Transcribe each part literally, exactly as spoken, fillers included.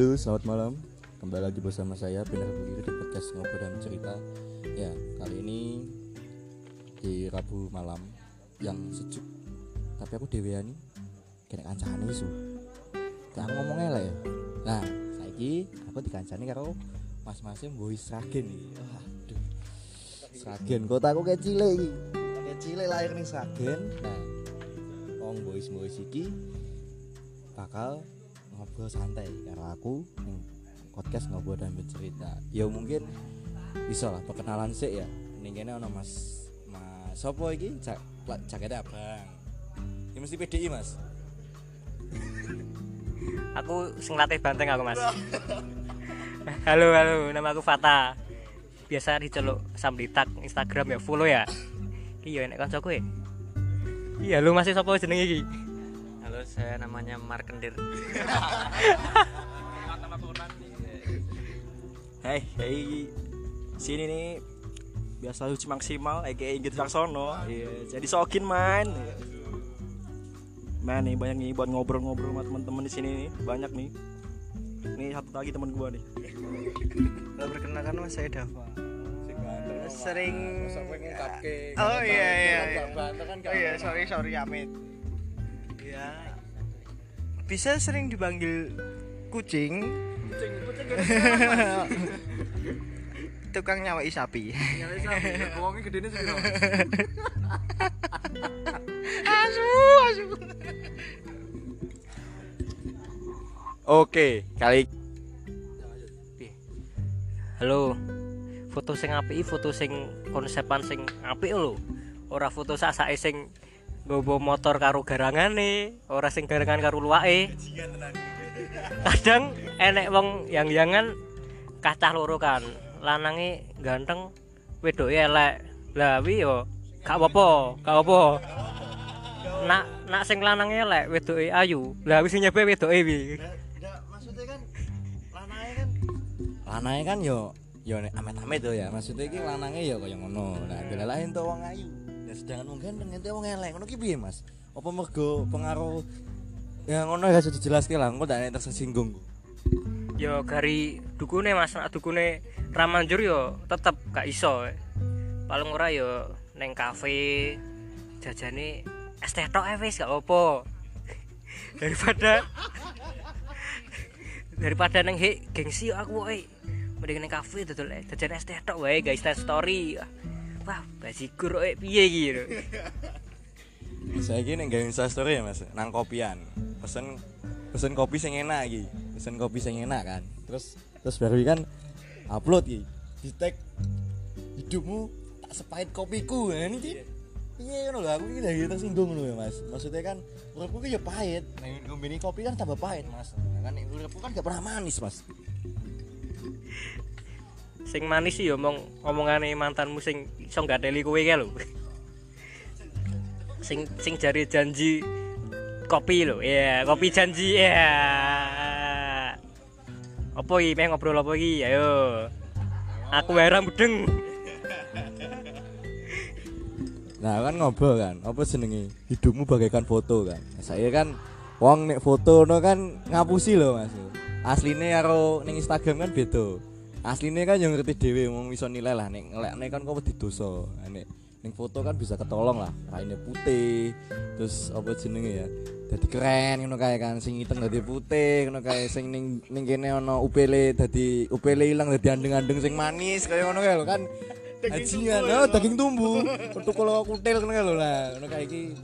Halo, selamat malam. Kembali lagi bersama saya Pindah Begitu di podcast Ngobrol dan Cerita. Ya, kali ini di Rabu malam yang sejuk. Tapi aku dewean kene kancane iso. Tak ngomong elek ya. Nah, saiki aku dikancani karo mas-mase mboi Sragen iki. Waduh. Sragen kotaku kaya cilik iki. Kaya cilik lahir ning Sragen. Nah, wong bois-bois iki bakal ngobrol santai karena aku podcast ngobrol dan bercerita. Ya mungkin bisa lah perkenalan sih ya. Ini kene ono Mas Mas sopo iki? Jaketnya abang. Ini mesti P D I, Mas. Aku sing latih banteng aku, Mas. Halo, halo. Nama aku Fata. Biasa diceluk Samblitak Instagram ya, follow ya. Iki yo enek kancaku e. Iya, lu masih sopo jenenge iki? Halo, saya namanya Markendir. Hei, hei, sini nih biasa lucu maksimal, aka Inggit Laksono. Yeah, jadi sokin man, man nih banyak nih buat ngobrol-ngobrol sama teman-teman di sini nih, banyak nih. Nih satu lagi teman gua nih. Kalau perkenalkan mas saya Dava. Sering. Oh iya iya. Oh iya, sorry sorry Amit. Ya, bisa sering dipanggil kucing. Kucing, kucing, kucing. Tukang nyawai sapi. Nyawai sapi, bohongnya gedenya segini. Asu, asu. Oke, kali. Halo. Foto sing apik, foto sing konsepan sing apik lho. Ora foto sak-sake sing nggowo motor karo garangane, ora sing garangan karo luwake. Kadang enek wong yang-yangan kacah loro kan, lanange ganteng, wedoke elek. Lah wi yo gak apa-apa, gak apa. Nak nak sing lanange elek, wedoke ayu. Lah wis nyebeh wedoke wi. Ndak maksudnya kan lanange kan lanange kan yo yo amet-amet to ya. Maksudnya iki lanange yo kaya ngono. Lah delalahe entuk wong ayu. Ya sedangkan wong ganteng entuk wong elek. Ngono ki piye, Mas? Apa mergo pengaruh ya ngono ya sudah jelas ki lah, engko ndak nek tersinggung. Yo gari dukune Mas, nek dukune ra manjur yo tetep gak iso. Paling ora yo ning kafe jajane es teh tok wis gak apa. Daripada daripada ning gengsi aku wae. Mending ning kafe dodol jajan es teh tok wae guys, teh story. Wah, bajigur wae piye iki lho. Saya iki ning gawe Insta story ya, Mas. Nang kopian. Pesen pesen kopi sing enak iki. Pesen kopi sing enak kan. Terus terus baru kan upload iki. Di-tag hidupmu tak sepahit kopiku. Nah niki piye ngono lho, aku iki lagi tersinggung lho ya, Mas. Maksudnya kan uripku ki ya pahit. Nek ngombeni kopi kan tambah pahit, Mas. Kan nek uripku kan gak pernah manis, Mas. Sing manis sih yo omong omongane mantanmu sing iso gateli kowe kae lho. Sing sing jare janji kopi lho. Ya, yeah, kopi janji. Ya. Yeah. Apa iki meh ngobrol apa iki? Ayo. Aku wae ra mudeng. Nah, kan ngobrol kan. Apa jenenge? Hidupmu bagaikan foto kan. Saya kan wong nek foto no kan ngapusi lho, Mas. Asline karo ning Instagram kan beda. Asline kan yang ngerti dhewe wong iso nilai lah nek ngelekne kan kok wedi dosa. Nek ning foto kan bisa ketolong lah, raine putih. Terus apa jenenge ya? Dadi keren ngono kae kan, sing hitam dadi putih, ngono kae sing ning ning kene ana upele dadi upele ilang dadi andeng-andeng sing manis kaya ngono kae lho kan. Ajingan, oh daging tumbuh. Untuk kalau kutil ngono kae lho lah. Ngono kae iki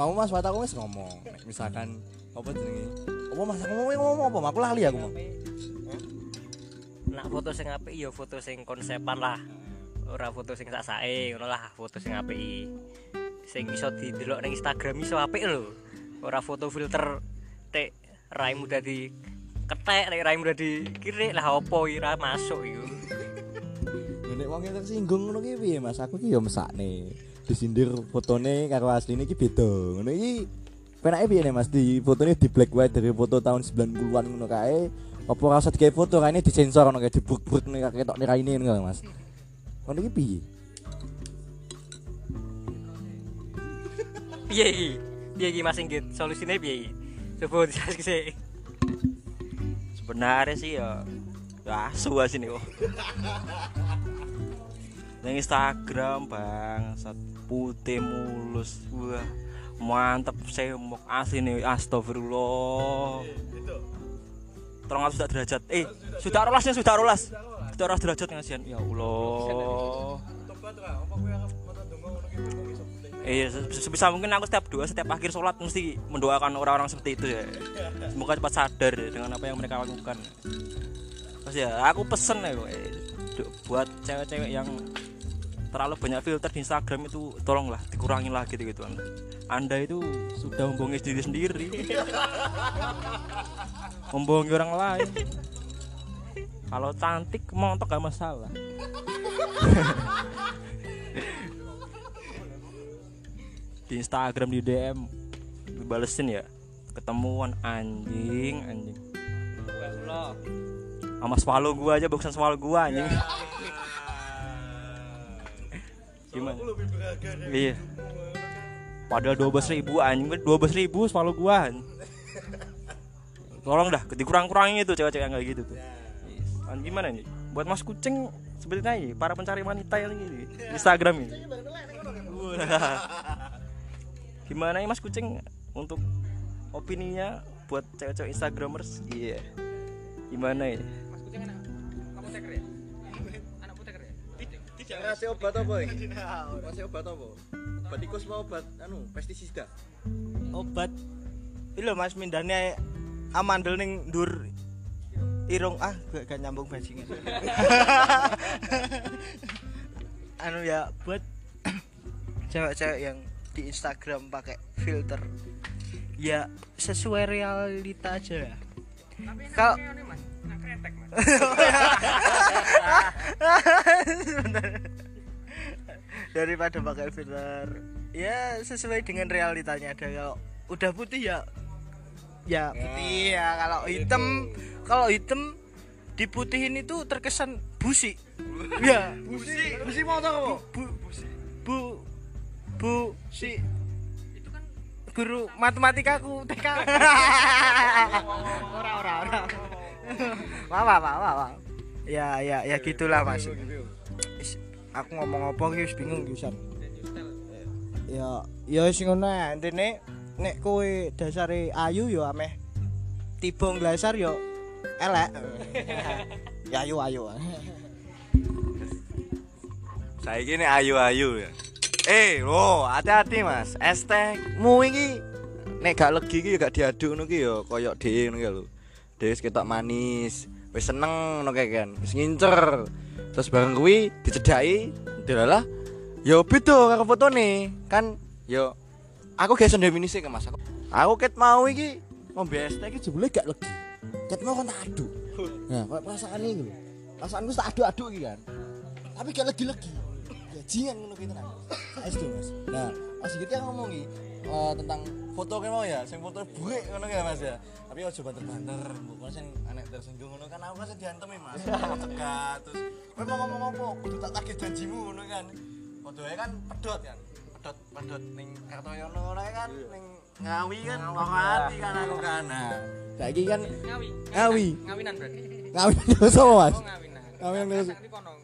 mau Mas Wataku wis ngomong. Nek misalkan apa jenenge? Apa Mas ngomong apa? Aku lali aku. Nak foto sing apik ya foto sing konsepan lah. Ora foto sing sak-sake ngono lah, foto sing apik. Sing iso didelok ning Instagram iso apik lho. Ora foto filter tek raimu dadi ketek, nek raimu dadi kirik lah opo iki ra masuk iku. Nek wong sing tersinggung ngono ki piye Mas? Aku ki ya mesakne. Disindir fotone karo asline ki beda. Ngono iki penake piye Mas? Di fotone di black white dari foto tahun sembilan puluhan ngono kae. Apa rasa dikei foto raine disensor ngono kae dibruk-bruk nek ketok nek raine ngono Mas. Ngono iki piye? Piye iki? Piye iki Mas Inggit? Solusine piye iki? Coba dijelasake. sebenarnya sih ya asu aja sini kok. Nang Instagram bang, sat putih mulus, wah mantep semok asli nih, astagfirullah. tiga ratus derajat, eh sudah rolas nih sudah rolas, sudah rolas derajat ngasian, ya Allah. Iya, sebisa mungkin aku setiap doa, setiap akhir sholat mesti mendoakan orang-orang seperti itu ya. Semoga cepat sadar dengan apa yang mereka lakukan. Terus ya, aku pesen ya, buat cewek-cewek yang terlalu banyak filter di Instagram itu tolonglah dikurangin lah gitu-gitu. Anda itu sudah membohongi diri sendiri, membohongi orang lain. Kalau cantik montok gak masalah. Di Instagram di D M dibalesin ya, ketemuan anjing anjing sama swallow gua aja, boxan swallow gua anjing. Gimana? Iya. Padahal dua belas ribu anjing, dua belas ribu swallow gua anjing. Tolong dah dikurang-kurangin itu cewek-cewek yang kayak gitu tuh. Yes. Gimana nih? Buat mas kucing sebetulnya ya, para pencari wanita yang ini Instagram ini. Gimana ya mas kucing untuk opininya buat cewek-cewek Instagramers? Iya. Yeah. Gimana ya? Mas kucing anak kamu teker ya? Anak puteker ya? Tidak ngasih obat apa ya? Ngasih obat apa? Obat tikus mau obat anu pestisida. Obat. Iki lho Mas mindane amandel ning ndur irung ah gak, gak nyambung bajingan. Anu ya buat cewek-cewek yang di Instagram pakai filter ya sesuai realita aja ya. Tapi ini kalau ini mas nak kretek mas. Daripada pakai filter ya sesuai dengan realitanya ada. Kalau udah putih ya ya putih ya, kalau hitam kalau hitam diputihin itu terkesan busi. Ya busi busi mau tau bu busi bu, bu Bu, si itu kan guru matematikaku T K. Ora ora ora. Wah wah wah wah. Ya ya ya gitulah Mas. Aku ngomong apa iki wis bingung pisan. Ya ya wis ngono ae. Entene nek kowe dasare ayu ya ameh tiba nglasar ya elek. Ya ayu ayu. Saiki nek ayu-ayu ya. Eh, lo, hati-hati mas. Estekmu ini nek gak legi iki gak diaduk ngono iki ya koyo dhewe ngono lho. Dhewe ketok manis, wis seneng ngono kae kan. Wis ngincer. Terus bareng kuwi dicedhaki, delalah ya beda karo fotone. Kan ya aku guys definisi ke mas. Aku, aku ket mau iki ngombe estek iki jebule gak legi. Ket mau kon tak aduk. Nah, perasaan iki lho. Perasaanku tak aduk-aduk iki kan. Tapi gak legi-legi. Jangan ngono ki tenan. Saestu Mas. Nah, Mas iki kan ngomong iki uh, tentang foto kan mau ya, sing foto burik ngono ya Mas ya. Tapi aja banter-banter, mbok sing anak tersinggung ngono kan aku wis diantemi Mas. Cegat terus kowe mau ngomong apa? Kudu tak tagih janjimu ngono kan. Fotoe kan pedot kan. Pedot-pedot ning Kartoyono ngono kan ning Ngawi kan wong ati kan aku kan. Nah, saiki kan Ngawi. Ngawi. Ngawinan berarti. Ngawi sapa Mas? Oh Ngawinan. Ngawi nang ndi kono.